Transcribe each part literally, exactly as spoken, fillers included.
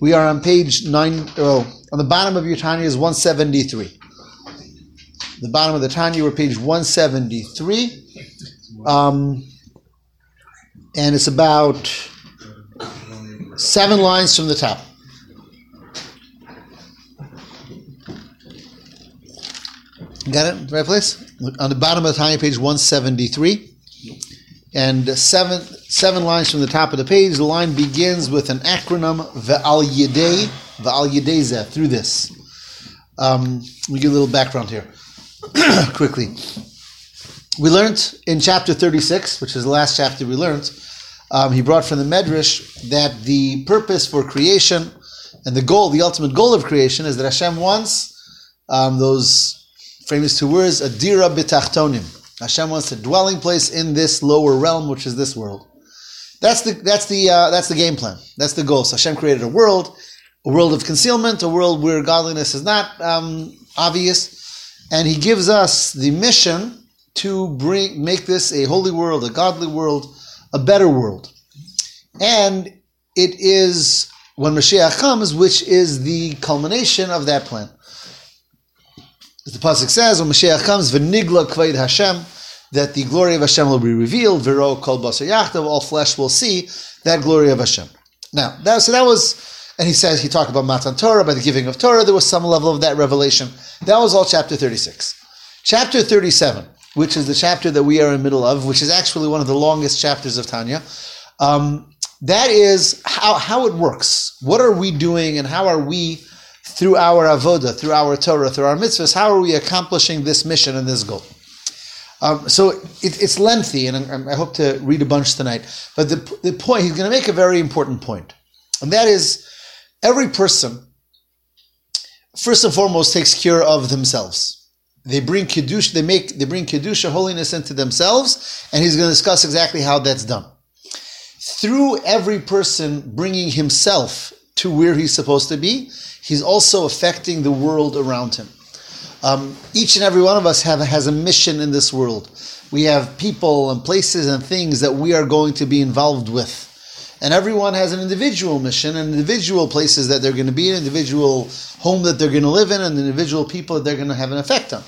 We are on page nine, oh, on the bottom of your Tanya is one seventy-three. The bottom of the Tanya, we're page one seventy-three. Um, and it's about seven lines from the top. Got it? Right place? On the bottom of the Tanya, page one seventy-three. And seven seven lines from the top of the page, the line begins with an acronym, Ve'al Yedei, Ve'al Yedei Zeh, through this. Um, we get a little background here, quickly. We learned in chapter thirty-six, which is the last chapter we learned, um, he brought from the Medrash that the purpose for creation and the goal, the ultimate goal of creation, is that Hashem wants um, those famous two words, Adira B'tachtonim. Hashem wants a dwelling place in this lower realm, which is this world. That's the that's the uh, that's the game plan. That's the goal. So Hashem created a world, a world of concealment, a world where godliness is not um, obvious, and He gives us the mission to bring make this a holy world, a godly world, a better world. And it is when Mashiach comes, which is the culmination of that plan. As the pasuk says, when Mashiach comes, v'nigla kvod Hashem, that the glory of Hashem will be revealed. V'ro kol basar yachdav, all flesh will see that glory of Hashem. Now, that, so that was, and he says he talked about Matan Torah, about the giving of Torah. There was some level of that revelation. That was all chapter thirty-six. Chapter thirty-seven, which is the chapter that we are in the middle of, which is actually one of the longest chapters of Tanya. Um, that is how how it works. What are we doing, and how are we? Through our avoda, through our Torah, through our mitzvahs, how are we accomplishing this mission and this goal? Um, so it, it's lengthy, and I, I hope to read a bunch tonight. But the, the point, he's going to make a very important point. And that is, every person, first and foremost, takes care of themselves. They bring Kiddush, they make, they bring Kiddush, holiness into themselves, and he's going to discuss exactly how that's done. Through every person bringing himself to where he's supposed to be, he's also affecting the world around him. Um, each and every one of us have has a mission in this world. We have people and places and things that we are going to be involved with. And everyone has an individual mission, and individual places that they're going to be in, an individual home that they're going to live in, and individual people that they're going to have an effect on.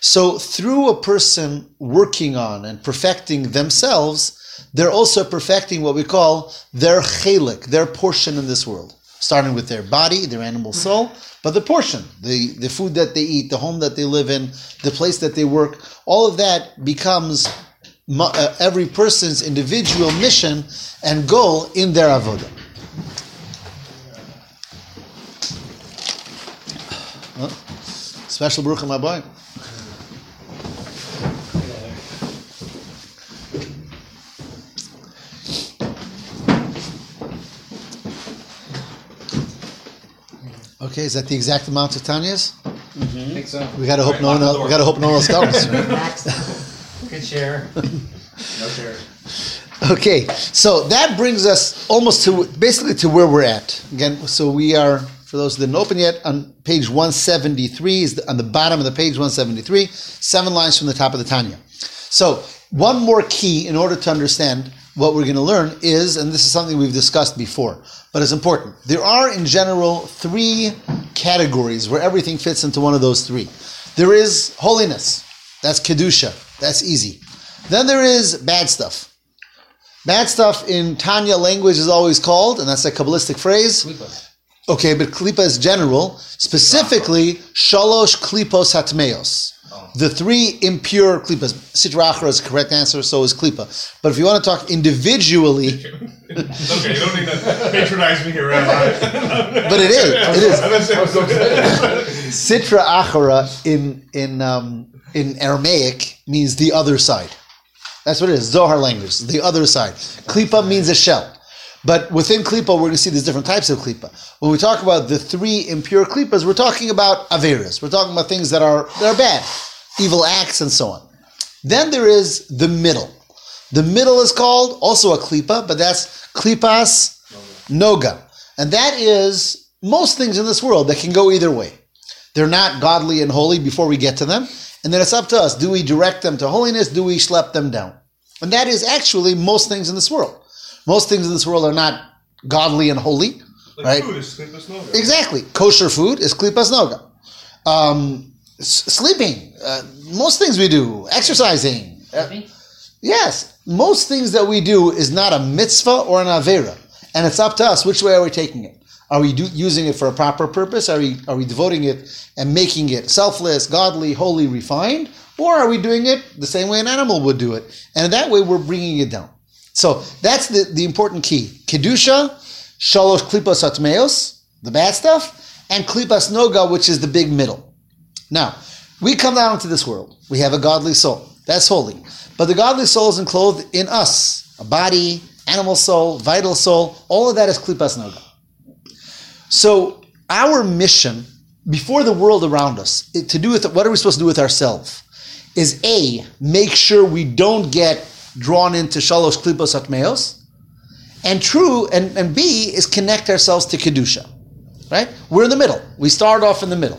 So through a person working on and perfecting themselves, they're also perfecting what we call their chelik, their portion in this world. Starting with their body, their animal soul, but the portion, the, the food that they eat, the home that they live in, the place that they work, all of that becomes uh, every person's individual mission and goal in their avodah. Well, special brucha, my boy. Okay, is that the exact amount of Tanya's? Mm-hmm. I think so. We gotta hope no one else. We gotta hope no one else comes. Good share. No share. Okay, so that brings us almost to basically to where we're at again. So we are, for those that didn't open yet, on page one seventy-three is the, on the bottom of the page one seventy-three, seven lines from the top of the Tanya. So one more key in order to understand what we're going to learn is, and this is something we've discussed before, but it's important. There are, in general, three categories where everything fits into one of those three. There is holiness. That's Kedusha. That's easy. Then there is bad stuff. Bad stuff in Tanya language is always called, and that's a Kabbalistic phrase. Klipa. Okay, but Klipa is general. Specifically, Shalosh Klipos Hatmeos. The three impure klipas. Sitra achra is the correct answer, so is klipa. But if you want to talk individually... okay, you don't need to patronize me here, Rabbi. But it is. It is. Sitra achra in in um, in Aramaic means the other side. That's what it is. Zohar language, the other side. Klipa means a shell. But within klipa, we're going to see there's different types of klipa. When we talk about the three impure klipas, we're talking about averas. We're talking about things that are that are bad, evil acts, and so on. Then there is the middle. The middle is called also a klipa, but that's klipas noga. And that is most things in this world that can go either way. They're not godly and holy before we get to them. And then it's up to us. Do we direct them to holiness? Do we schlep them down? And that is actually most things in this world. Most things in this world are not godly and holy. Like right? Food is klipas noga. Exactly. Kosher food is klipas noga. Um, s- sleeping. Uh, most things we do. Exercising. Uh, yes. Most things that we do is not a mitzvah or an avera. And it's up to us. Which way are we taking it? Are we do, using it for a proper purpose? Are we are we devoting it and making it selfless, godly, holy, refined? Or are we doing it the same way an animal would do it? And that way we're bringing it down. So that's the, the important key. Kedusha, shalosh klipas atmeos, the bad stuff, and klipas noga, which is the big middle. Now, we come down into this world. We have a godly soul. That's holy. But the godly soul is enclosed in us. A body, animal soul, vital soul. All of that is klipas noga. So our mission, before the world around us, to do with what are we supposed to do with ourselves, is A, make sure we don't get drawn into shalosh klipos atmeos, and true, and, and B, is connect ourselves to Kedusha, right? We're in the middle. We start off in the middle.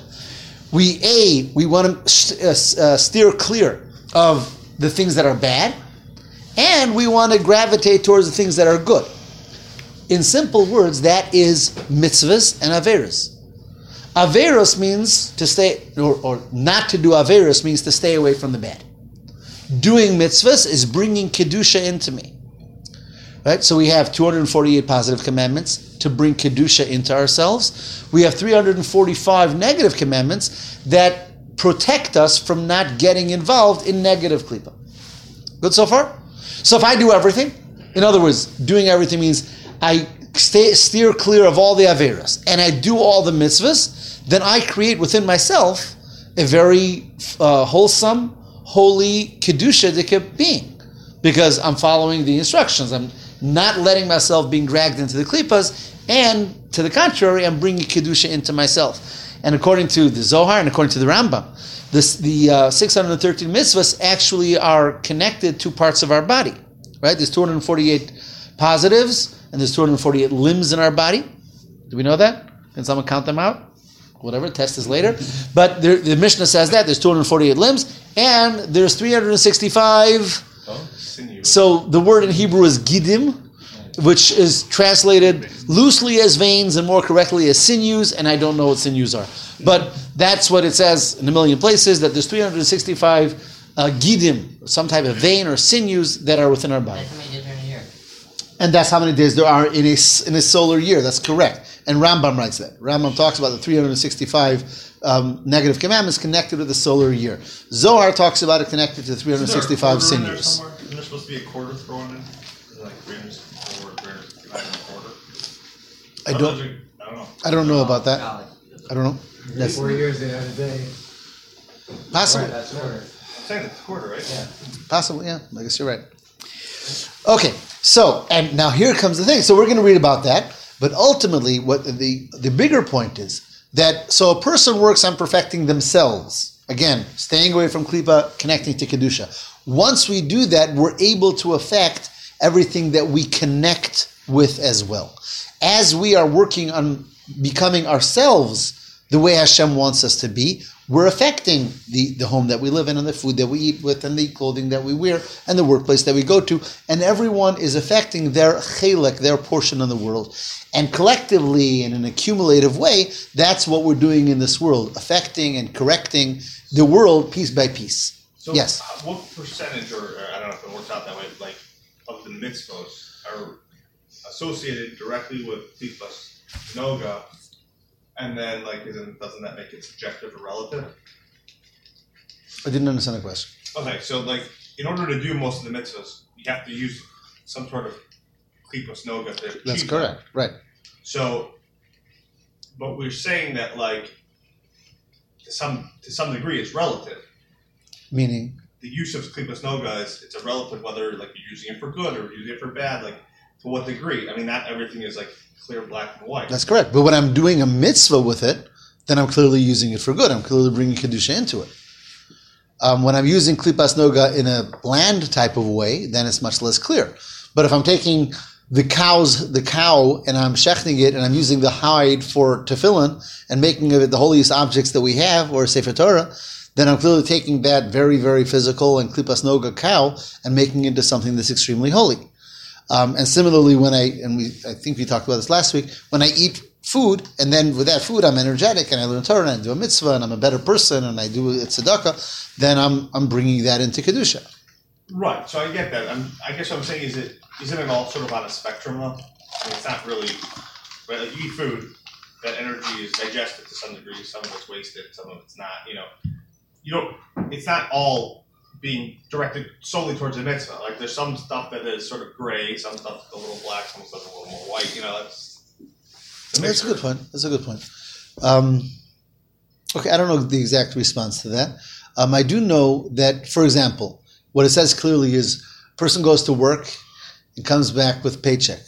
We, A, we want to st- uh, steer clear of the things that are bad, and we want to gravitate towards the things that are good. In simple words, that is mitzvahs and averos. Averos means to stay, or, or not to do averos means to stay away from the bad. Doing mitzvahs is bringing kedusha into me. Right? So we have two hundred forty-eight positive commandments to bring kedusha into ourselves. We have three hundred forty-five negative commandments that protect us from not getting involved in negative klipa. Good so far? So if I do everything, in other words, doing everything means I Stay, steer clear of all the averas, and I do all the mitzvahs, then I create within myself a very uh, wholesome, holy, kedusha being, because I'm following the instructions. I'm not letting myself being dragged into the klipas, and to the contrary, I'm bringing kedusha into myself. And according to the Zohar and according to the Rambam, this, the uh, six hundred thirteen mitzvahs actually are connected to parts of our body. Right? There's two hundred forty-eight positives, and there's two hundred forty-eight limbs in our body. Do we know that? Can someone count them out? Whatever, test is later. But there, the Mishnah says that there's two hundred forty-eight limbs, and there's three hundred sixty-five. Oh, so the word in Hebrew is gidim, which is translated loosely as veins and more correctly as sinews, and I don't know what sinews are. But that's what it says in a million places, that there's three hundred sixty-five uh, gidim, some type of vein or sinews that are within our body. And that's how many days there are in a, in a solar year. That's correct. And Rambam writes that. Rambam talks about the three hundred sixty-five um, negative commandments connected with the solar year. Zohar talks about it connected to the three hundred sixty-five sinews. Is there isn't there supposed to be a quarter thrown in? Like three hundred sixty-four, three hundred sixty-five and a quarter? I don't, I don't know. I don't know about that. I don't know. That's four years they had a day. Possibly. That's quarter. It's a quarter, right? Yeah. Possibly, yeah. I guess you're right. Okay, so, and now here comes the thing. So we're going to read about that, but ultimately what the, the bigger point is that, so a person works on perfecting themselves. Again, staying away from klipa, connecting to Kedusha. Once we do that, we're able to affect everything that we connect with as well. As we are working on becoming ourselves the way Hashem wants us to be, we're affecting the, the home that we live in and the food that we eat with and the clothing that we wear and the workplace that we go to. And everyone is affecting their chelek, their portion of the world. And collectively, in an accumulative way, that's what we're doing in this world, affecting and correcting the world piece by piece. So yes. What percentage, or, or I don't know if it works out that way, like of the mitzvos are associated directly with klipas noga? And then, like, isn't, doesn't that make it subjective or relative? I didn't understand the question. Okay, so, like, in order to do most of the mitzvahs, you have to use some sort of klipas noga to achieve. That's correct, that. Right. So, but we're saying that, like, to some to some degree it's relative. Meaning? The use of klipas noga, is it's a relative whether, like, you're using it for good or using it for bad, like, to what degree? I mean, not everything is, like, clear black and white. That's correct. But when I'm doing a mitzvah with it, then I'm clearly using it for good. I'm clearly bringing Kedusha into it. Um, when I'm using Klipas Noga in a bland type of way, then it's much less clear. But if I'm taking the cows, the cow, and I'm shechting it, and I'm using the hide for tefillin, and making of it the holiest objects that we have, or Sefer Torah, then I'm clearly taking that very, very physical and Klipas Noga cow and making it into something that's extremely holy. Um, and similarly, when I, and we, I think we talked about this last week, when I eat food, and then with that food I'm energetic, and I learn Torah, and I do a mitzvah, and I'm a better person, and I do a tzedakah, then I'm I'm bringing that into Kedusha. Right, so I get that. I'm, I guess what I'm saying is it isn't it all sort of on a spectrum, though? I mean, it's not really, but like you eat food, that energy is digested to some degree, some of it's wasted, some of it's not, you know. You don't, it's not all being directed solely towards the mitzvah. Like, there's some stuff that is sort of gray, some stuff that's a little black, some stuff that's a little more white, you know, that's... That's a good point. That's a good point. Um, okay, I don't know the exact response to that. Um, I do know that, for example, what it says clearly is a person goes to work and comes back with a paycheck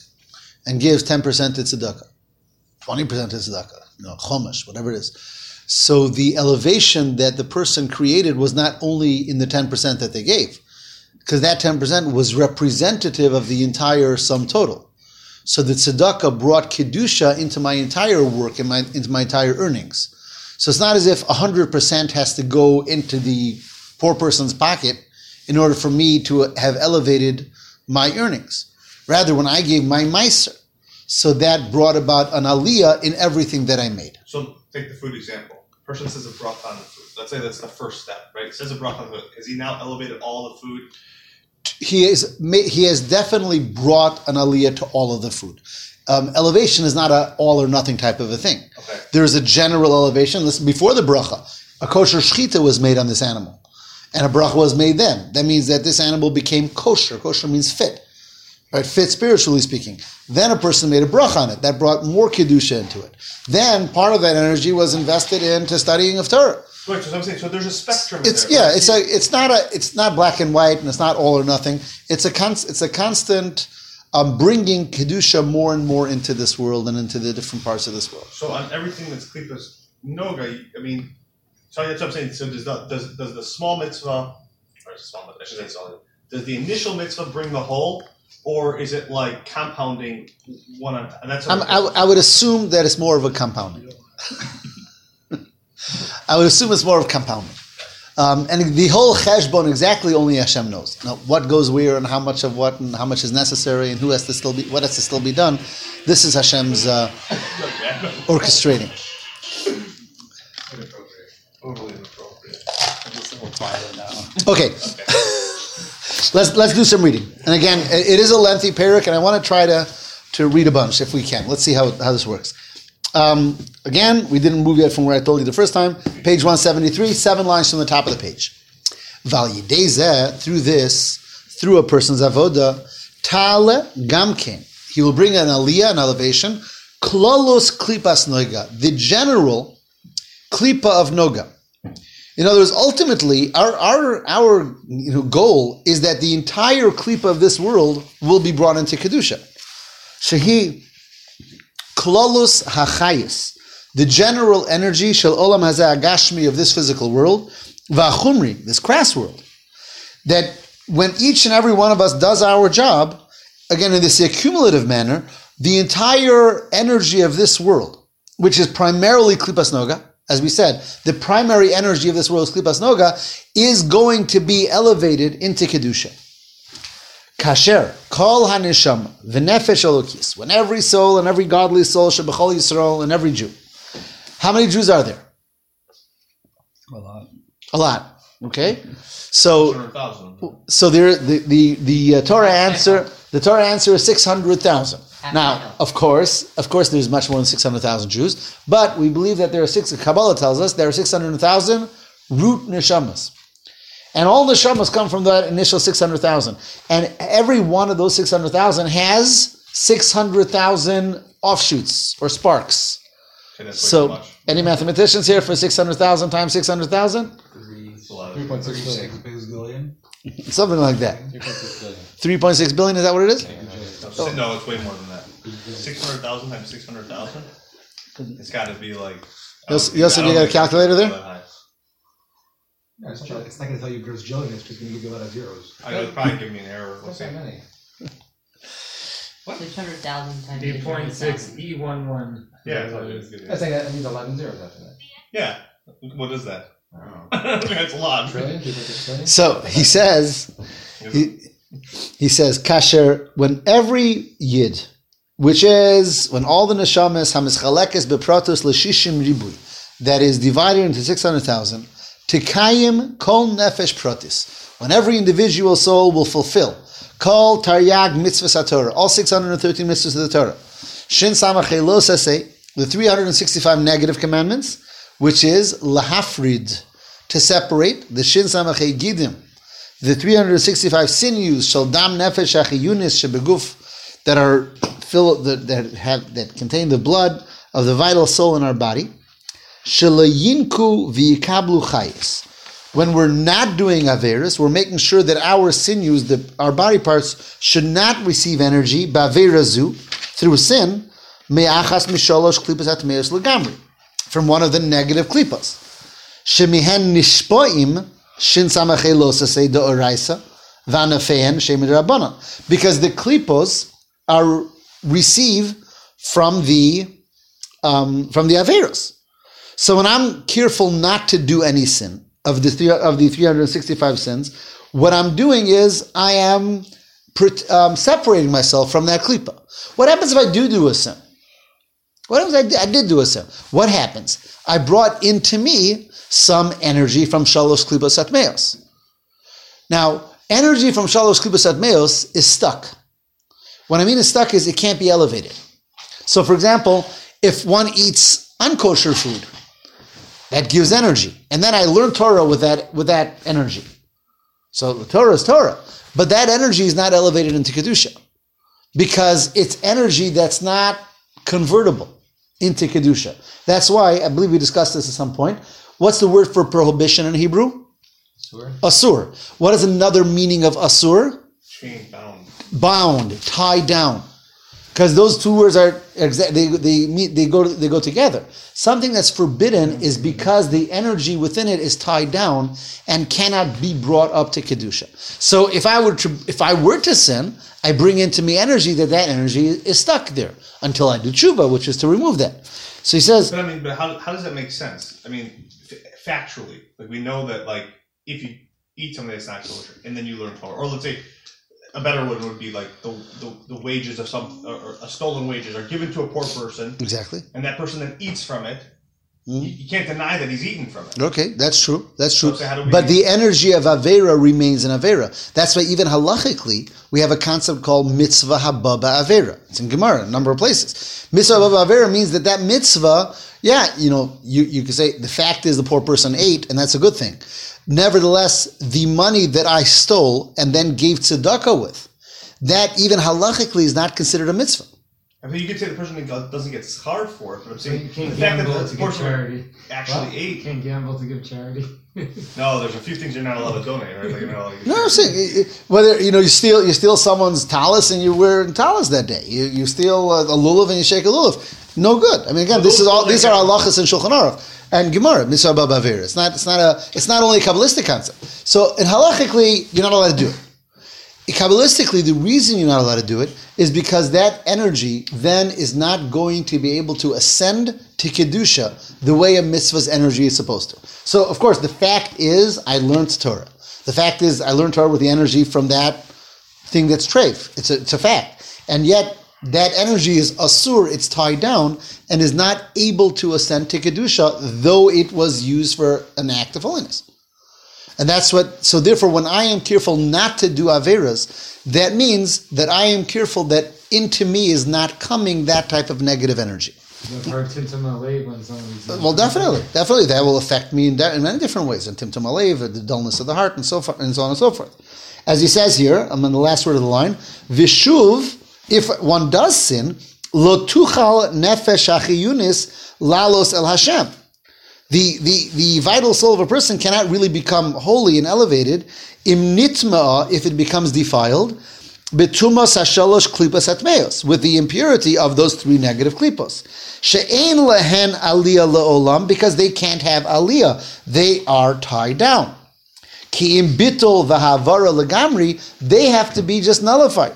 and gives ten percent to tzedakah, twenty percent to tzedakah, you know, chomash, whatever it is. So the elevation that the person created was not only in the ten percent that they gave, because that ten percent was representative of the entire sum total. So the tzedakah brought kedusha into my entire work and my, into my entire earnings. So it's not as if one hundred percent has to go into the poor person's pocket in order for me to have elevated my earnings. Rather, when I gave my meiser, so that brought about an aliyah in everything that I made. So take the food example. The person says a bracha on the food. Let's say that's the first step, right? It says a bracha on the food. Has he now elevated all the food? He is. He has definitely brought an aliyah to all of the food. Um, elevation is not a all or nothing type of a thing. Okay. There is a general elevation. Listen, before the bracha, a kosher shechita was made on this animal, and a bracha was made then. That means that this animal became kosher. Kosher means fit, right? Fit spiritually speaking. Then a person made a bracha on it that brought more kedusha into it. Then part of that energy was invested into studying of Torah. Right, so I'm saying, so there's a spectrum. It's there, yeah, right? it's a, it's not a, it's not black and white, and it's not all or nothing. It's a const, it's a constant um, bringing kedusha more and more into this world and into the different parts of this world. So on everything that's klipas noga, I mean, so that's what I'm saying. So does the, does does the small mitzvah, or small, I should say small, does the initial mitzvah bring the whole, or is it like compounding one on? And that's I'm, I I would assume that it's more of a compounding. I would assume it's more of compounding. Um, and the whole cheshbon exactly only Hashem knows. Now, what goes where and how much of what and how much is necessary and who has to still be, what has to still be done, this is Hashem's uh, orchestrating. Inappropriate. Totally inappropriate. I'm just a little quieter now. Okay. let's, let's do some reading. And again, it is a lengthy parak, and I want to try to, to read a bunch if we can. Let's see how, how this works. Um, again, we didn't move yet from where I told you the first time. Page one seventy-three, seven lines from the top of the page. Validezeh, through this, through a person's avoda, tale gamken. He will bring an aliyah, an elevation, klolos klipas noga, the general klipa of noga. In other words, ultimately, our our our you know, goal is that the entire klipa of this world will be brought into kedusha. Shehi Klolus hachayis, the general energy shel olam hazeh agashmi of this physical world, v'achumri, this crass world, that when each and every one of us does our job, again in this accumulative manner, the entire energy of this world, which is primarily klipas noga, as we said, the primary energy of this world is klipas noga, is going to be elevated into kedusha. Kasher, kol hanisham, v'nefesh elokis. When every soul and every godly soul, shebechol Yisrael, and every Jew. How many Jews are there? A lot. A lot. Okay. So, so there the the the uh, Torah answer. The Torah answer is six hundred thousand. Now, of course, of course, there's much more than six hundred thousand Jews, but we believe that there are six. Kabbalah tells us there are six hundred thousand root neshamas. And all the neshamas come from that initial six hundred thousand. And every one of those six hundred thousand has six hundred thousand offshoots or sparks. Okay, so, much. Any mathematicians here for six hundred thousand times six hundred thousand? three point six billion. Something like that. three point six billion. three point six billion, is that what it is? Yeah, no, it's way more than that. six hundred thousand times six hundred thousand? It's got to be like... You also, you also you got a calculator there? No, it's, not, it's not going to tell you gross jillion. It's just going to give you a lot of zeros. I know, it's probably giving me an error. What's that many? What? six hundred thousand times eight point six E eleven. Yeah, that's what it is. I think that means eleven zeros after that. Yeah. What is that? I don't know. That's a lot. Trillion? So he says, he, He says, Kasher, when every Yid, which is when all the neshamas hamischalekes bepratus l'shishim ribui, that is divided into six hundred thousand, tikayim kol nefesh pratis, when every individual soul will fulfill kol taryag mitzvahs haTorah, all six hundred thirteen mitzvahs of the Torah, shin samachelo saseh, the three hundred sixty-five negative commandments, which is lahafrid, to separate, the shin samachei gidim, the three hundred sixty-five sinews, shel dam nefesh achiyunis shebeguf, that are fill that that have that contain the blood of the vital soul in our body, shel yinku v'yikablu chayis. When we're not doing averis, we're making sure that our sinews, the our body parts, should not receive energy b'averazu through sin, me'achas misholosh klipas atmeus legamri, from one of the negative klipas. Shemihen nishpoim shin samachei losasei deoraisa vanafehen shemid rabbanon, because the klipos are receive from the um, from the averos. So when I'm careful not to do any sin of the three, of the three hundred sixty-five sins, what I'm doing is I am um, separating myself from that klipa. What happens if I do do a sin? What happens if I did, I did do a sin? What happens? I brought into me some energy from Shalosh Klipos Atmeos. Now, energy from Shalosh Klipos Atmeos is stuck. What I mean is stuck is it can't be elevated. So, for example, if one eats unkosher food, that gives energy. And then I learn Torah with that with that energy. So, Torah is Torah. But that energy is not elevated into Kedusha, because it's energy that's not convertible into Kedusha. That's why, I believe we discussed this at some point, what's the word for prohibition in Hebrew? Asur. Asur. What is another meaning of asur? Chain bound. Bound, tied down, because those two words are exactly they they meet they go they go together. Something that's forbidden is because the energy within it is tied down and cannot be brought up to kedusha. So if I were to if I were to sin, I bring into me energy that that energy is stuck there until I do tshuva, which is to remove that. So he says. But I mean, but how how does that make sense? I mean, f- factually, like we know that like if you eat something that's not kosher and then you learn Torah, or let's say. A better one would be like the, the, the wages of some, or, or stolen wages are given to a poor person. Exactly. And that person then eats from it. Mm. You, you can't deny that he's eaten from it. Okay, that's true. That's true. So, so but the it? energy of Avera remains in Avera. That's why even halachically, we have a concept called mitzvah hababa Avera. It's in Gemara, a number of places. Mitzvah hababa Avera means that that mitzvah, yeah, you know, you, you could say the fact is the poor person ate, and that's a good thing. Nevertheless, the money that I stole and then gave tzedakah with, that even halachically is not considered a mitzvah. I mean, you could say the person doesn't get schar for it, but I'm saying so the fact that the person actually well, ate. You can't gamble to give charity. No, there's a few things you're not allowed to donate, right? Like, you know, like no, I'm saying whether you know you steal you steal someone's talis and you wear talis that day. You you steal a, a lulav and you shake a lulav. No good. I mean, again, well, this is all these are halachas and Shulchan Aruch. And Gemara, Mitzvah Bavavir. It's not. It's not a. It's not only a Kabbalistic concept. So, in halachically, you're not allowed to do it. Kabbalistically, the reason you're not allowed to do it is because that energy then is not going to be able to ascend to kedusha the way a mitzvah's energy is supposed to. So, of course, the fact is I learned Torah. The fact is I learned Torah with the energy from that thing that's treif. It's a. It's a fact. And yet. That energy is asur, it's tied down, and is not able to ascend to Kedusha, though it was used for an act of holiness. And that's what, so therefore, when I am careful not to do Averas, that means that I am careful that into me is not coming that type of negative energy. Well, definitely, definitely, that will affect me in, in many different ways, in Timtum Alev, the dullness of the heart, and so forth, and so on and so forth. As he says here, I'm on the last word of the line, Vishuv, if one does sin, lo tuchal nefesh achiyunis lalos el Hashem. The the the vital soul of a person cannot really become holy and elevated im nitma if it becomes defiled betumas hashalosh klipas atmeos, with the impurity of those three negative klipos she'ein lehen aliyah leolam, because they can't have aliyah, they are tied down. Ki im bitol v'havara legamri, they have to be just nullified.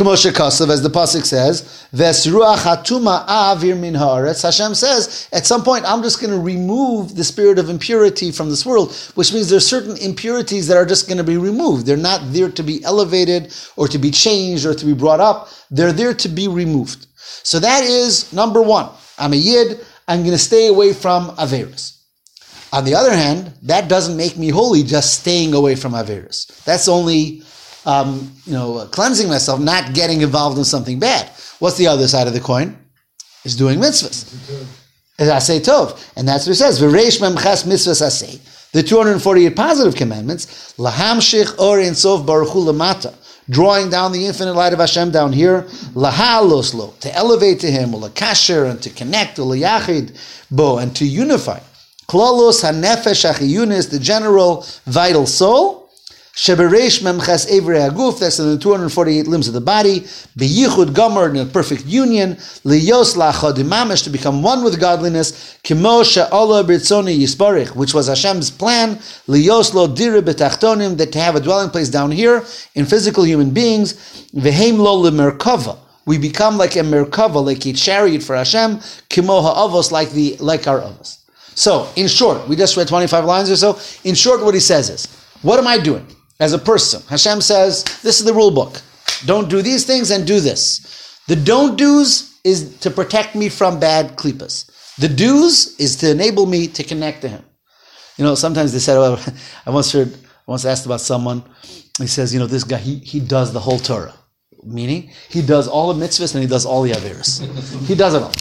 K'mo shekasav, as the pasuk says, V'esruach hatuma avir min haaretz. Hashem says, at some point, I'm just going to remove the spirit of impurity from this world, which means there's certain impurities that are just going to be removed. They're not there to be elevated or to be changed or to be brought up. They're there to be removed. So that is number one. I'm a yid. I'm going to stay away from averis. On the other hand, that doesn't make me holy just staying away from averis. That's only, um, you know, cleansing myself, not getting involved in something bad. What's the other side of the coin? Is doing mitzvahs. As I say tov, and that's what it says. V'reish memchas mitzvahs aseh. The two hundred forty-eight positive commandments. Lahamshich or insov baruch hu lamata. Drawing down the infinite light of Hashem down here, lahaloslo, to elevate to Him, ulakasher, and to connect, ulayachid bo, and to unify. Klalos hanefesh achiyunis, the general vital soul. Shebereish memchas evrei aguf, that's in the two hundred forty-eight limbs of the body. Beyichud gomer, in a perfect union. Liyos lachadimamish, to become one with godliness. Kimo she'ala b'ritzoni yisparich, which was Hashem's plan. Liyos lo dire betachtonim, that to have a dwelling place down here in physical human beings. Veheim lo lemerkava, we become like a merkava, like a chariot for Hashem. Kimo ha'avos, like the like our avos. So, in short, we just read twenty-five lines or so. In short, what he says is, what am I doing? As a person, Hashem says, this is the rule book. Don't do these things and do this. The don't do's is to protect me from bad klippas. The do's is to enable me to connect to Him. You know, sometimes they said, well, I once heard, I once asked about someone. He says, you know, this guy, he, he does the whole Torah. Meaning, he does all the mitzvahs and he does all the averas. He does it all.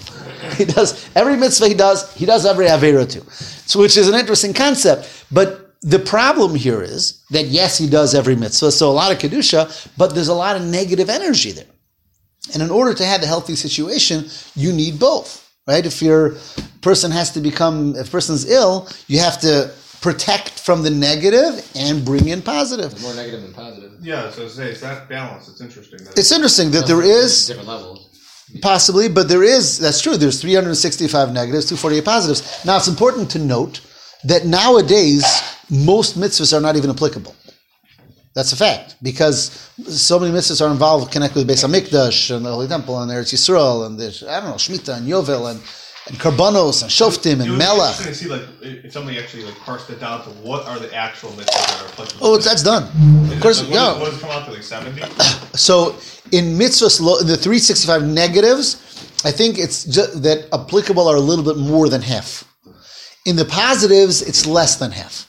He does every mitzvah he does, he does every avera too. So, which is an interesting concept, but the problem here is that, yes, he does every mitzvah, so a lot of kedusha, but there's a lot of negative energy there. And in order to have a healthy situation, you need both, right? If your person has to become, if a person's ill, you have to protect from the negative and bring in positive. It's more negative than positive. Yeah, so say it's that balance. It's interesting. That it's interesting that there is different levels. Possibly, but there is, that's true. There's three hundred sixty-five negatives, two hundred forty-eight positives. Now, it's important to note that nowadays, most mitzvahs are not even applicable. That's a fact, because so many mitzvahs are involved, connected with Beis HaMikdash and the Holy Temple and Eretz Yisrael and the, I don't know, Shemitah and Yovel and, and Karbanos and Shoftim and Melach. It would be interesting to see, like, if somebody actually like parsed it down to what are the actual mitzvahs that are applicable. Oh, that's done. Is of course, it, like, what, yeah. What does come out to, like seventy? So in mitzvahs, the three hundred sixty-five negatives, I think it's just that applicable are a little bit more than half. In the positives, it's less than half.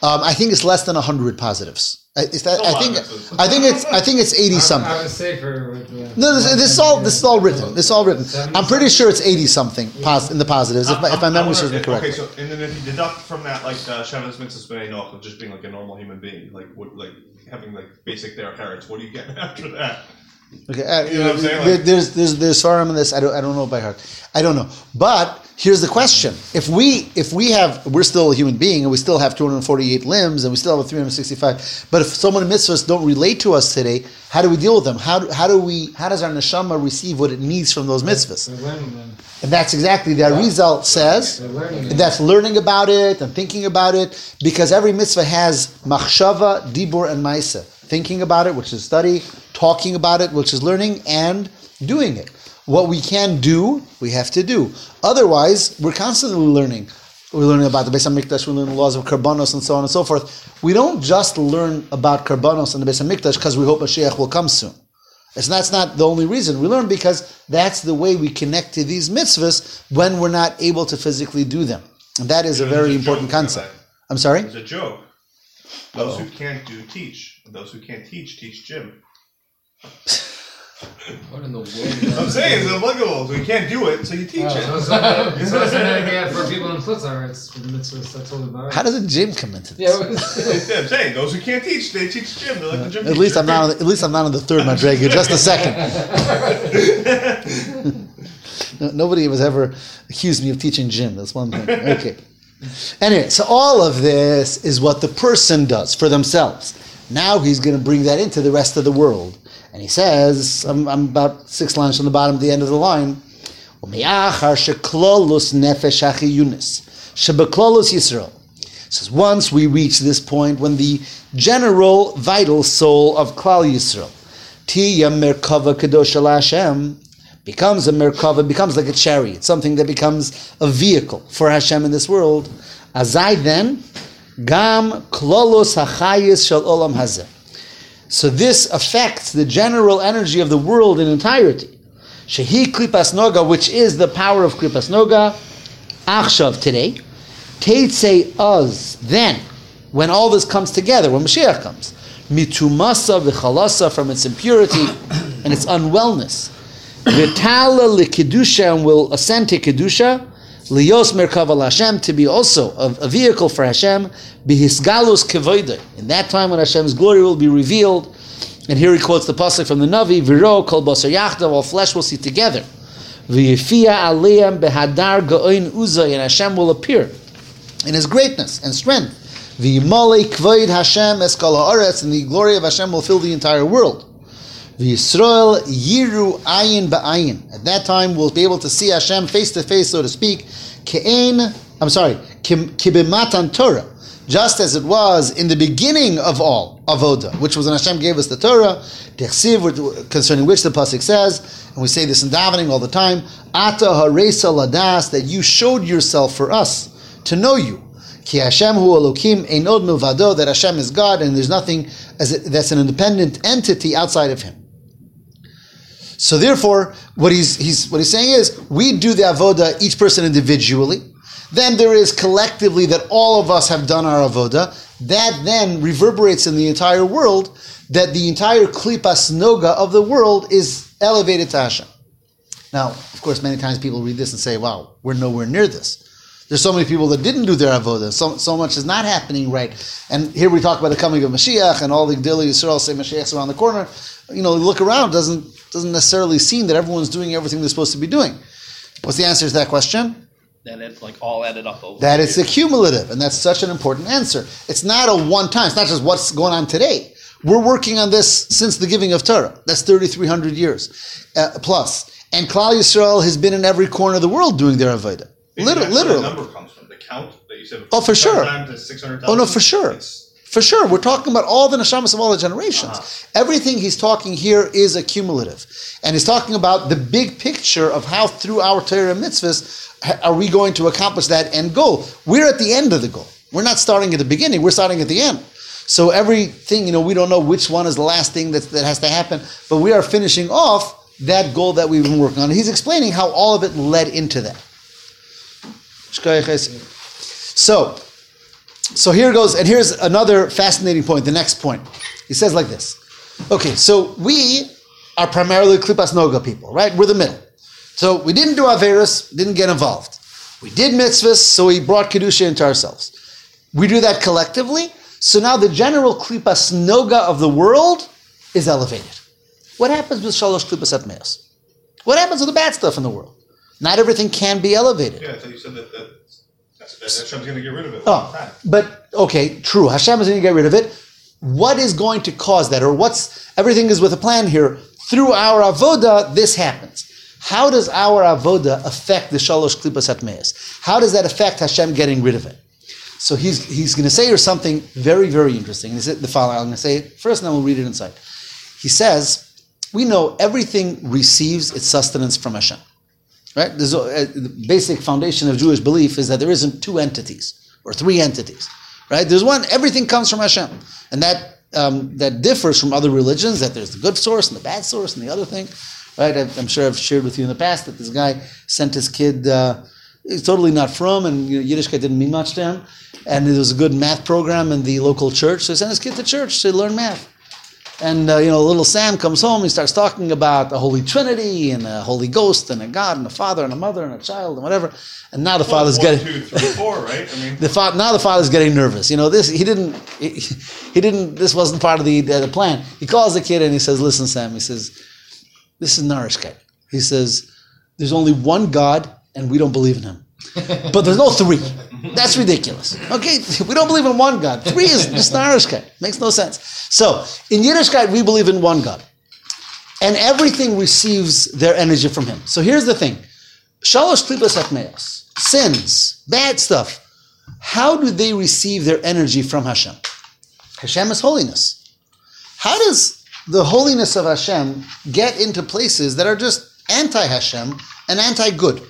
Um, I think it's less than one hundred positives. I, it's that, I think I think it's I think it's eighty something. I would say for yeah. No, this, this is all this is all written. This is all written. I'm pretty sure it's eighty something pos- in the positives, if my, if my memory serves me correctly. Okay, so and then if you deduct from that, like uh, Shabbos mitzvahs b'nei noach of just being like a normal human being, like what, like having like basic their heritage, what do you get after that? Okay, uh, you know what I'm saying? Like, there's there's there's Svarim in this. I don't I don't know by heart. I don't know, but. Here's the question. If we if we have, we're still a human being and we still have two hundred forty-eight limbs and we still have a three hundred sixty-five, but if so many mitzvahs don't relate to us today, how do we deal with them? How do, how do we, how does our neshama receive what it needs from those mitzvahs? We're learning them. And that's exactly, the Arizal says, learning that's learning about it and thinking about it, because every mitzvah has machshava, dibur, and maisa. Thinking about it, which is study, talking about it, which is learning, and doing it. What we can do, we have to do. Otherwise, we're constantly learning. We're learning about the Beis HaMikdash, we're learning the laws of Karbanos and so on and so forth. We don't just learn about Karbanos and the Beis HaMikdash because we hope Mashiach will come soon. It's not, that's not the only reason. We learn because that's the way we connect to these mitzvahs when we're not able to physically do them. And that is a very important concept. I'm sorry? It's a joke. Those Uh-oh. who can't do, teach. Those who can't teach, teach Jim. What in the world? I'm saying it's applicable. We can't do it, so you teach oh, it. So it's not that it's not that for people in Flitzar. It's for the mitzvahs. That's all about it. How does a gym come into this? Yeah, was, I'm saying those who can't teach, they teach gym. They're like the gym. At least I'm not. On the, at least I'm not on the third, my drag. You're just the second. No, nobody has ever accused me of teaching gym. That's one thing. Okay. Anyway, so all of this is what the person does for themselves. Now he's going to bring that into the rest of the world. And he says, I'm, I'm about six lines from the bottom at the end of the line. It says, once we reach this point when the general vital soul of Klal Yisrael, Tiya Merkava Kedosha Hashem becomes a Merkava, becomes like a chariot, something that becomes a vehicle for Hashem in this world. Azai then, Gam Klolos Hachayis Shal Olam Hazeh. So this affects the general energy of the world in entirety. Shehi Klipas Noga, which is the power of Klipas Noga, Achshav today, Teitzei Az, then, when all this comes together, when Mashiach comes, Mitumasa v'chalasa, from its impurity and its unwellness, V'tala l'kedusha, and will ascend to Kedusha, Liyos Merkava L'Hashem, to be also a, a vehicle for Hashem, B'hisgalus kevoide, in that time when Hashem's glory will be revealed. And here he quotes the pasuk from the Navi, Viro kol basar yachdav, all flesh will see together, V'yifia aleim behadar ga'oin uzay, and Hashem will appear in his greatness and strength, V'yimolei kvoid Hashem es kol ha'aretz, and the glory of Hashem will fill the entire world, V'Yisrael yiru ayin ba'ayin, at that time we'll be able to see Hashem face to face, so to speak, Ke'en, I'm sorry, kibimatan Torah, just as it was in the beginning of all avoda, which was when Hashem gave us the Torah, Dechsiv, concerning which the pasuk says, and we say this in davening all the time, Ata haresa ladas, that you showed yourself for us to know you. Ki Hashem hu Elokim einod milvado, that Hashem is God and there's nothing as it, that's an independent entity outside of Him. So therefore, what he's he's what he's saying is, we do the avoda, each person individually. Then there is collectively that all of us have done our avoda. That then reverberates in the entire world. That the entire klipas noga of the world is elevated to Hashem. Now, of course, many times people read this and say, "Wow, we're nowhere near this." There's so many people that didn't do their avodah. So, so much is not happening right. And here we talk about the coming of Mashiach, and all the Gdilei Yisrael say Mashiach's around the corner. You know, look around, doesn't doesn't necessarily seem that everyone's doing everything they're supposed to be doing. What's the answer to that question? That it's like all added up over. That it's accumulative, and that's such an important answer. It's not a one-time. It's not just what's going on today. We're working on this since the giving of Torah. That's three thousand three hundred years uh, plus. And Klal Yisrael has been in every corner of the world doing their avodah. Literally, literally. Where the number comes from, the count that you said. Oh, for sure. Oh no, for sure, it's... for sure. We're talking about all the neshamas of all the generations. Uh-huh. Everything he's talking here is accumulative, and he's talking about the big picture of how through our Torah and mitzvahs are we going to accomplish that end goal. We're at the end of the goal. We're not starting at the beginning. We're starting at the end. So everything, you know, we don't know which one is the last thing that that has to happen, but we are finishing off that goal that we've been working on. And he's explaining how all of it led into that. So, so here goes, and here's another fascinating point, the next point. He says like this. Okay, so we are primarily Klipas Noga people, right? We're the middle. So we didn't do Averis, didn't get involved. We did mitzvahs, so we brought Kedusha into ourselves. We do that collectively, so now the general Klipas Noga of the world is elevated. What happens with Shalosh Klipas Atmeos? What happens with the bad stuff in the world? Not everything can be elevated. Yeah, so you said that, that, that Hashem's going to get rid of it. Oh, time. But, okay, true. Hashem is going to get rid of it. What is going to cause that? Or what's, everything is with a plan here. Through our avoda, this happens. How does our avoda affect the Shalosh Klipas Atmeos? How does that affect Hashem getting rid of it? So he's he's going to say here something very, very interesting. He said the following. I'm going to say it first, and then we'll read it inside. He says, we know everything receives its sustenance from Hashem. Right? There's a, uh, the basic foundation of Jewish belief is that there isn't two entities or three entities, right? There's one. Everything comes from Hashem, and that um, that differs from other religions. That there's the good source and the bad source and the other thing, right? I, I'm sure I've shared with you in the past that this guy sent his kid. Uh, he's totally not from, and you know, Yiddishkeit didn't mean much to him. And there was a good math program in the local church, so he sent his kid to church to learn math. And, uh, you know, little Sam comes home, he starts talking about the Holy Trinity and the Holy Ghost and a God and a father and a mother and a child and whatever. And now the well, father's one, getting... One, two, three, four, right? I mean... the fa- now the father's getting nervous. You know, this, he didn't, he, he didn't, this wasn't part of the, the, the plan. He calls the kid and he says, listen, Sam, he says, this is Narishkeit. He says, there's only one God and we don't believe in him. But there's no three. That's ridiculous. Okay, we don't believe in one God. Three is just Narishkeit. Makes no sense. So, in Yiddishkeit, we believe in one God. And everything receives their energy from Him. So here's the thing. Shalosh Klipas Atmeos, sins, bad stuff. How do they receive their energy from Hashem? Hashem is holiness. How does the holiness of Hashem get into places that are just anti-Hashem and anti-good.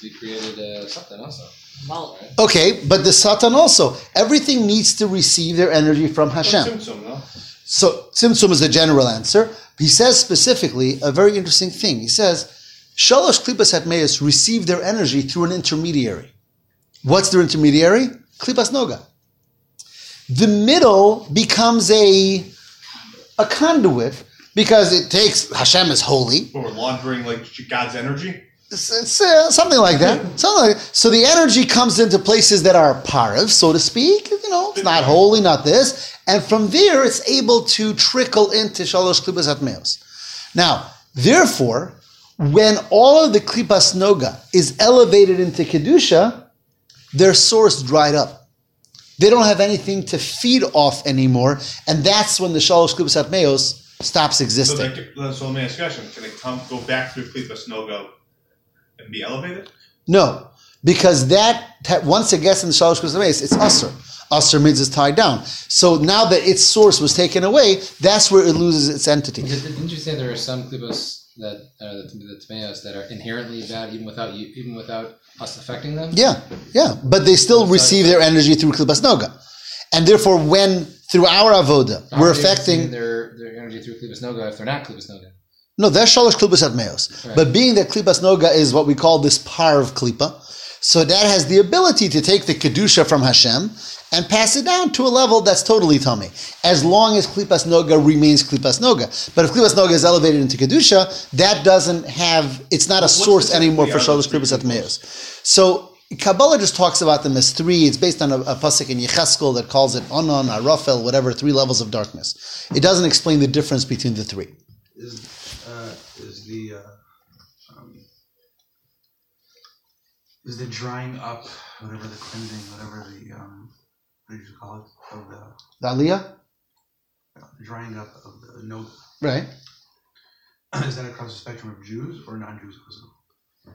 He created uh, Satan also. Right? Okay, but the Satan also. Everything needs to receive their energy from Hashem. But tzimtzum, no? So tzimtzum is a general answer. He says specifically a very interesting thing. He says, Shalosh Klipas Hatmeis receive their energy through an intermediary. What's their intermediary? Klipas Noga. The middle becomes a a conduit because it takes, Hashem is holy. But we're laundering like God's energy? It's, it's, uh, something like that. Something like, so the energy comes into places that are parv, so to speak. You know, it's not holy, not this. And from there, it's able to trickle into Shalosh Klipas Hatmeis. Now, therefore, when all of the Klipas Noga is elevated into Kedusha, their source dried up. They don't have anything to feed off anymore, and that's when the Shalosh Klipas Hatmeis stops existing. So, they, so let me ask you a question. Can it come, go back through Klipas Noga and be elevated? No, because that, that once it gets in the Shalosh Klipas Hatmeis, it's Asr. Asr means it's tied down. So now that its source was taken away, that's where it loses its entity. Didn't you say there are some Klipas that uh, the, the tomatoes that are inherently bad, even without you, even without us affecting them. Yeah, yeah, but they still receive their energy through Klipas Noga, and therefore, when through our avoda we're affecting their their energy through Klipas Noga, if they're not Klipas Noga. No, that's Shalosh Klipas Hatmeis. Right. But being that Klipas Noga is what we call this parv klipa, so that has the ability to take the kedusha from Hashem and pass it down to a level that's totally tummy, as long as Klipas Noga remains Klipas Noga. But if Klipas Noga is elevated into Kedusha, that doesn't have, it's not a source anymore for Shalosh Klipas Hatmeis. So Kabbalah just talks about them as three. It's based on a, a pasuk in Yecheskel that calls it Onon, Arafel, whatever, three levels of darkness. It doesn't explain the difference between the three. Is, uh, is the uh, um, is the drying up, whatever the cleansing, whatever the um, what did you call it? Of the, the Aliyah? Drying up of the Noga. Right. Is that across the spectrum of Jews or non-Jews also?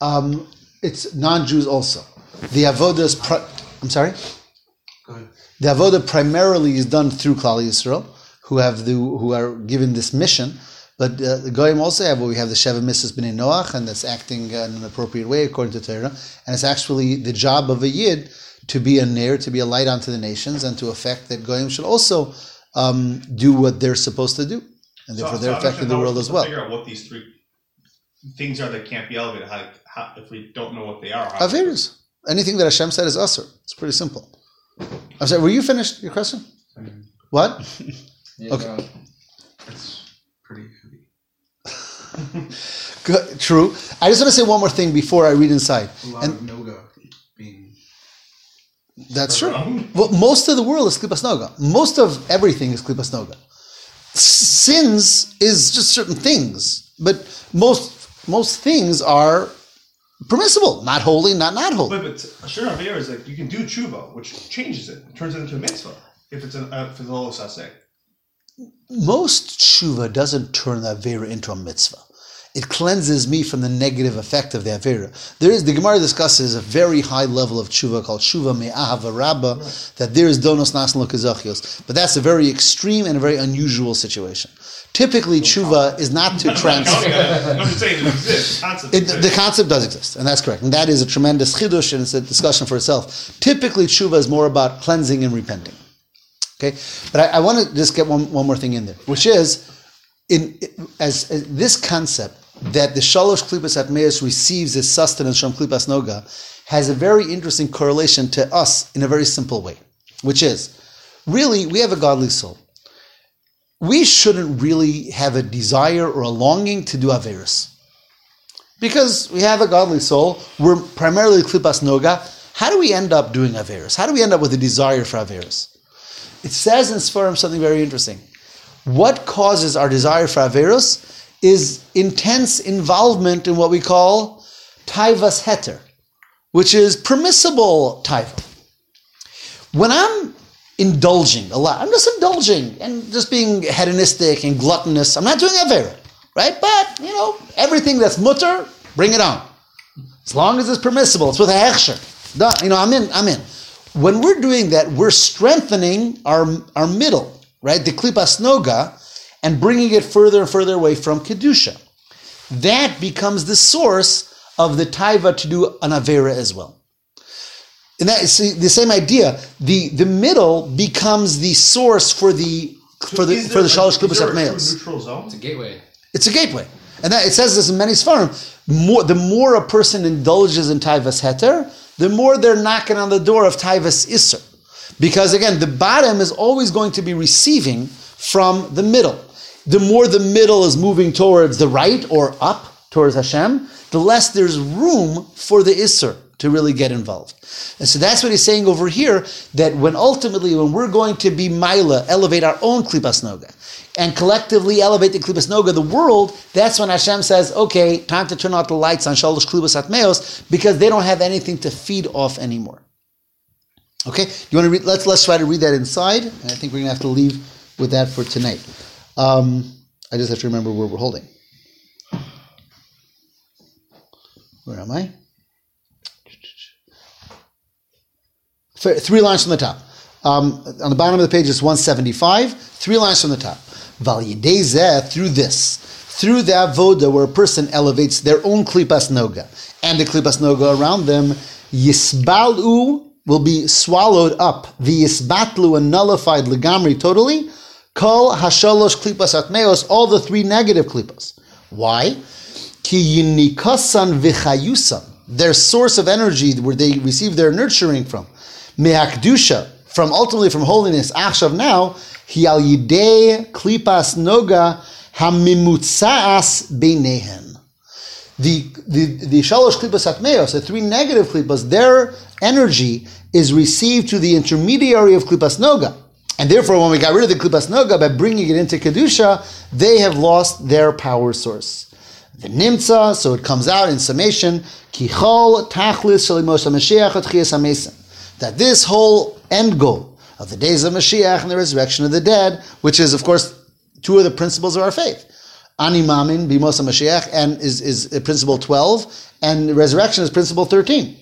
Um, it's non-Jews also. The Avoda's... Pri- I'm sorry? Go ahead. The Avoda primarily is done through Klal Yisrael, who have the who are given this mission, but uh, the Goyim also have, well, we have the Sheva Mitzvos B'nei Noach, and that's acting in an appropriate way according to Torah, and it's actually the job of a Yid to be a nair, to be a light unto the nations, and to affect that Goyim should also um, do what they're supposed to do. And therefore so, they're so affecting the world as well. Figure out what these three things are that can't be elevated, how, how, if we don't know what they are. Averis. Anything that Hashem said is Asur. It's pretty simple. I'm sorry, were you finished your question? Mm-hmm. What? Yeah, okay. No, that's pretty heavy. Good, true. I just want to say one more thing before I read inside. A lot and, of no-go. That's true. Well, most of the world is Klipas Noga. Most of everything is Klipas Noga. Sins is just certain things, but most most things are permissible, not holy, not not holy. But, but sure enough, is like you can do tshuva, which changes it, turns it into a mitzvah if it's an uh, if it's a low sasek. Most tshuva doesn't turn the avera into a mitzvah. It cleanses me from the negative effect of the Avera. There is, the Gemara discusses a very high level of tshuva called tshuva me'ahava rabba, right, that there is donos nasan l'kazachios. But that's a very extreme and a very unusual situation. Typically, tshuva is not to transfer. I'm just saying it exists. Concept it, exists. The concept does exist, and that's correct. And that is a tremendous chidush, and it's a discussion for itself. Typically, tshuva is more about cleansing and repenting. Okay, but I, I want to just get one, one more thing in there, which is, in as, as this concept that the Shalosh Klipas Hatmeis receives its sustenance from Klipas Noga has a very interesting correlation to us in a very simple way, which is, really, we have a godly soul. We shouldn't really have a desire or a longing to do Averis. Because we have a godly soul, we're primarily Klipas Noga, how do we end up doing Averis? How do we end up with a desire for Averis? It says in Sfarim something very interesting. What causes our desire for Averos is intense involvement in what we call taivas heter, which is permissible taiva. When I'm indulging a lot, I'm just indulging and just being hedonistic and gluttonous. I'm not doing avera, right? But, you know, everything that's mutter, bring it on. As long as it's permissible, it's with a hechsher. You know, I'm in, I'm in. When we're doing that, we're strengthening our, our middle, right? The Klipas Noga. and bringing it further and further away from Kedusha. That becomes the source of the taiva to do an avera as well. And that is the same idea. The, the middle becomes the source for the for the for the shalosh klipas hapneos. It's a gateway. It's a gateway, and that, it says this in many Sfarim. More the more a person indulges in taivas heter, the more they're knocking on the door of taivas iser, because again the bottom is always going to be receiving from the middle. The more the middle is moving towards the right or up towards Hashem, the less there's room for the iser to really get involved. And so that's what he's saying over here, that when ultimately, when we're going to be Maila, elevate our own Klipas Noga, and collectively elevate the Klipas Noga, the world, that's when Hashem says, okay, time to turn out the lights on Shalosh Klipas Atmeos, because they don't have anything to feed off anymore. Okay, do you want to read, let's, let's try to read that inside, and I think we're going to have to leave with that for tonight. Um, I just have to remember where we're holding. Where am I? Three lines from the top. Um, on the bottom of the page is one seventy-five. Three lines from the top. Val yidei zeh, through this, through the avoda where a person elevates their own klipas noga and the klipas noga around them, yisbalu will be swallowed up. The yisbatlu and nullified legamri totally. Kol hashalosh klipas atmeos, all the three negative klipas. Why? Ki yinikasan v'chayusan, their source of energy where they receive their nurturing from. Me'akdusha, from ultimately from holiness, achshav now, hi al yidei klipas noga hamimutsaas beinehen. The the the shalosh klipas atmeos, the three negative klipas, their energy is received to the intermediary of klipas noga, and therefore when we got rid of the klipas noga by bringing it into kedusha, they have lost their power source. The nimtza, so it comes out in summation, kichol tachlis shalimos hamashiach atchias hamesim, that this whole end goal of the days of Mashiach and the resurrection of the dead, which is, of course, two of the principles of our faith, Ani Mamin, Bimosa Mashiach, and is, is principle twelve, and resurrection is principle thirteen.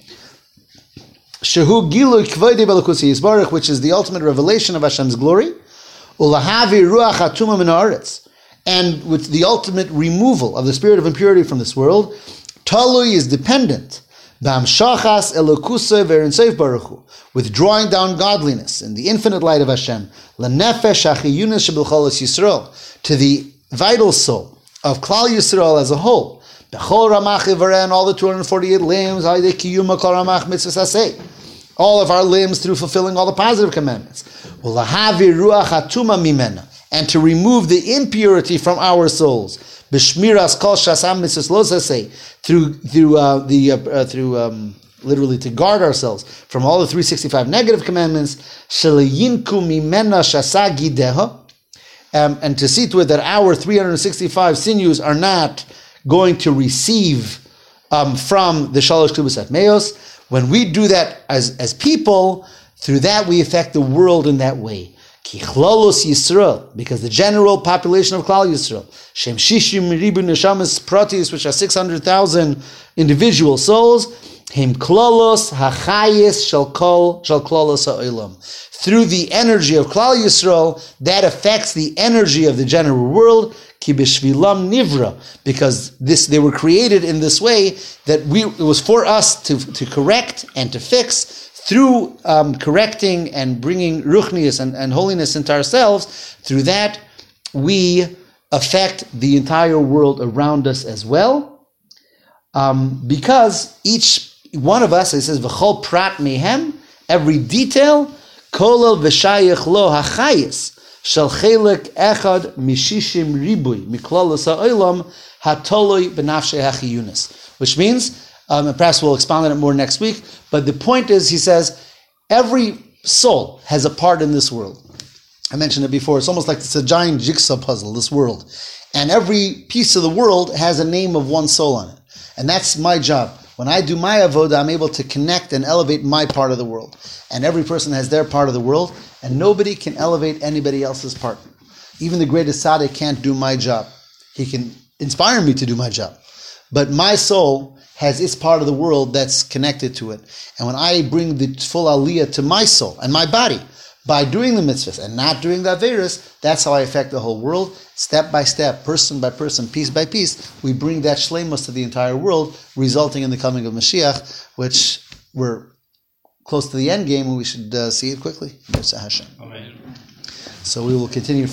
Shehu Gilu Kvode B'Elokus Yisbarach, which is the ultimate revelation of Hashem's glory, Ulahavi Ruach HaTuma Min Haaretz, and with the ultimate removal of the spirit of impurity from this world, Talui is dependent, withdrawing down godliness in the infinite light of Hashem, to the vital soul of Klal Yisrael as a whole, all the two hundred forty-eight limbs, all of our limbs through fulfilling all the positive commandments, and to remove the impurity from our souls, B'shmiras kol shasam mitzvos lo saseh, through through uh, the uh, uh, through um, literally to guard ourselves from all the three hundred sixty-five negative commandments, sheleyinku mimena shasa gideha, um, and to see to it that our three hundred sixty-five sinews are not going to receive um, from the shalosh klipas atmeos. When we do that as as people, through that we affect the world in that way. Kichlolos Yisrael, because the general population of Klal Yisrael, Shem Shishim Ribu Neshamas Pratis, which are six hundred thousand individual souls, Hem Klolos HaChayis Shel Kol Shel Klolos HaOlam. Through the energy of Klal Yisrael, that affects the energy of the general world, Ki B'Shvilam Nivra, because this they were created in this way, that we it was for us to, to correct and to fix, through um, correcting and bringing ruchnius and, and holiness into ourselves, through that we affect the entire world around us as well, um, because each one of us, it says, v'chol prat mehem, every detail, kolol v'shayich lo hachayis, shel chelek echad mishishim ribui, miklolos ha'olam, hatoloi b'nafshei hachiyunis, which means, Um, and perhaps we'll expound on it more next week. But the point is, he says, every soul has a part in this world. I mentioned it before. It's almost like it's a giant jigsaw puzzle, this world. And every piece of the world has a name of one soul on it. And that's my job. When I do my avoda, I'm able to connect and elevate my part of the world. And every person has their part of the world. And nobody can elevate anybody else's part. Even the greatest tzaddik can't do my job. He can inspire me to do my job. But my soul has its part of the world that's connected to it. And when I bring the full aliyah to my soul and my body, by doing the mitzvahs and not doing the averos, that's how I affect the whole world, step by step, person by person, piece by piece. We bring that shleimus to the entire world, resulting in the coming of Mashiach, which we're close to the end game, and we should uh, see it quickly. Amen. So we will continue.